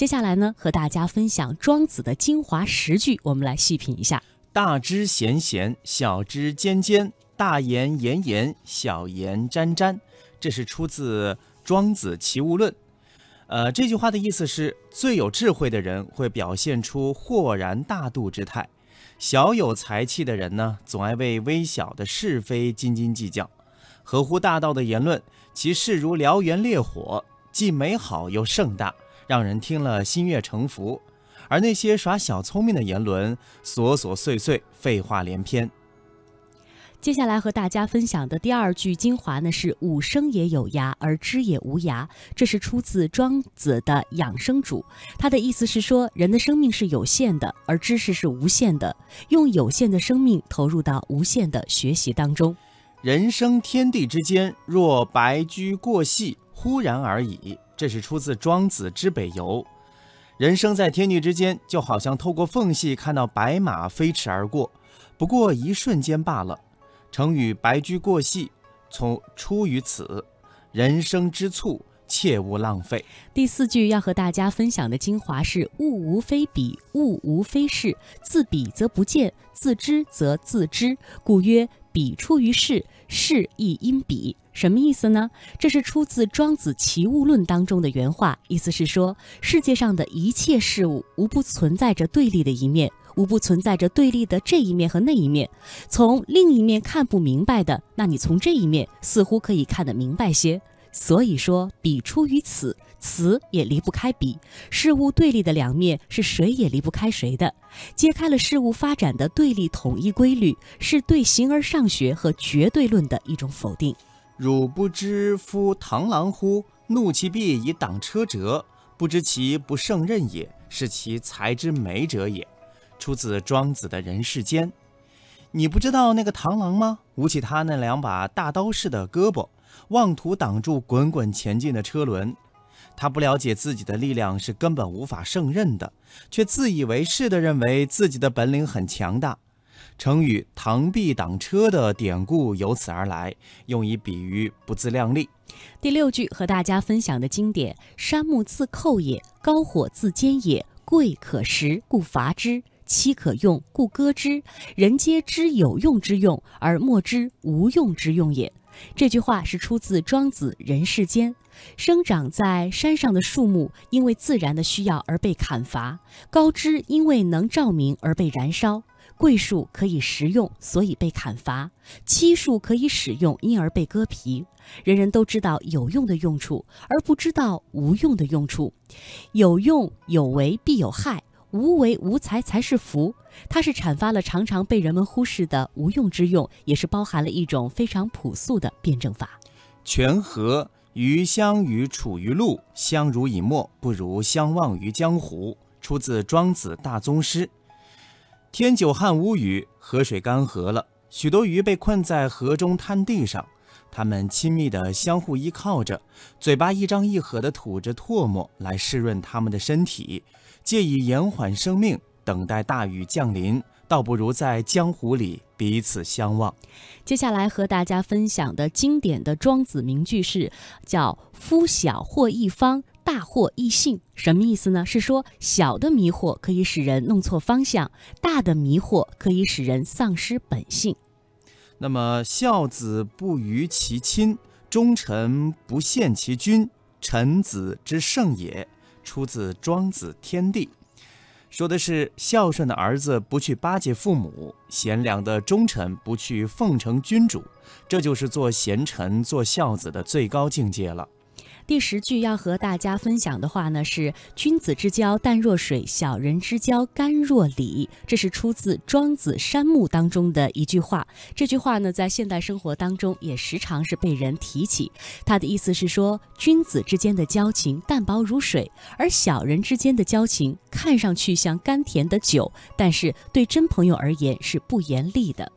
接下来呢，和大家分享庄子的精华10句，我们来细品一下。大之咸咸，小之尖尖，大言炎炎，小言沾沾。这是出自庄子齐物论。这句话的意思是，最有智慧的人会表现出豁然大度之态，小有才气的人呢，总爱为微小的是非斤斤计较。合乎大道的言论，其势如燎原烈火，既美好又盛大，让人听了心悦诚服。而那些耍小聪明的言论，琐琐碎碎，废话连篇。接下来和大家分享的第2句精华呢，是吾生也有涯，而知也无涯。这是出自庄子的养生主。他的意思是说，人的生命是有限的，而知识是无限的，用有限的生命投入到无限的学习当中。人生天地之间，若白驹过隙，忽然而已。这是出自庄子之北游。人生在天地之间，就好像透过缝隙看到白马飞驰而过，不过一瞬间罢了。成语白驹过隙从出于此，人生之促，切勿浪费。第4句要和大家分享的精华是物无非彼，物无非是，自彼则不见，自知则自知，故曰彼出于是，是亦因彼。什么意思呢？这是出自庄子齐物论当中的原话，意思是说，世界上的一切事物无不存在着对立的一面，无不存在着对立的这一面和那一面，从另一面看不明白的，那你从这一面似乎可以看得明白些。所以说彼出于此，此也离不开彼。事物对立的两面是谁也离不开谁的，揭开了事物发展的对立统一规律，是对形而上学和绝对论的一种否定。汝不知夫螳螂乎？怒其臂以挡车辙，不知其不胜任也，是其才之美者也。出自庄子的人世间。你不知道那个螳螂吗？舞起他那2把大刀似的胳膊，妄图挡住滚滚前进的车轮。他不了解自己的力量是根本无法胜任的，却自以为是地认为自己的本领很强大。成语螳臂挡车的典故由此而来，用以比喻不自量力。第6句和大家分享的经典，山木自寇也，高火自煎也，贵可食，故伐之，妻可用，故割之。人皆知有用之用，而莫知无用之用也。这句话是出自庄子人世间。生长在山上的树木，因为自然的需要而被砍伐，高枝因为能照明而被燃烧，桂树可以食用，所以被砍伐，漆树可以使用，因而被割皮。人人都知道有用的用处，而不知道无用的用处。有用有为必有害，无为无才才是福。它是阐发了常常被人们忽视的无用之用，也是包含了一种非常朴素的辩证法。泉河，鱼相与处于陆，相濡以沫，不如相忘于江湖。出自庄子大宗师。天久旱无雨，河水干涸了，许多鱼被困在河中滩地上，它们亲密地相互依靠着，嘴巴一张一合地吐着唾沫来湿润它们的身体，借以延缓生命，等待大雨降临，倒不如在江湖里彼此相望。接下来和大家分享的经典的庄子名句是叫夫小惑一方，大惑一性。什么意思呢？是说小的迷惑可以使人弄错方向，大的迷惑可以使人丧失本性。那么孝子不愚其亲，忠臣不陷其君，臣子之圣也。出自庄子天地。说的是孝顺的儿子不去巴结父母，贤良的忠臣不去奉承君主，这就是做贤臣做孝子的最高境界了。第10句要和大家分享的话呢，是君子之交淡若水，小人之交甘若醴。这是出自庄子山木当中的一句话。这句话呢，在现代生活当中也时常是被人提起。它的意思是说，君子之间的交情淡薄如水，而小人之间的交情看上去像甘甜的酒，但是对真朋友而言是不言利的。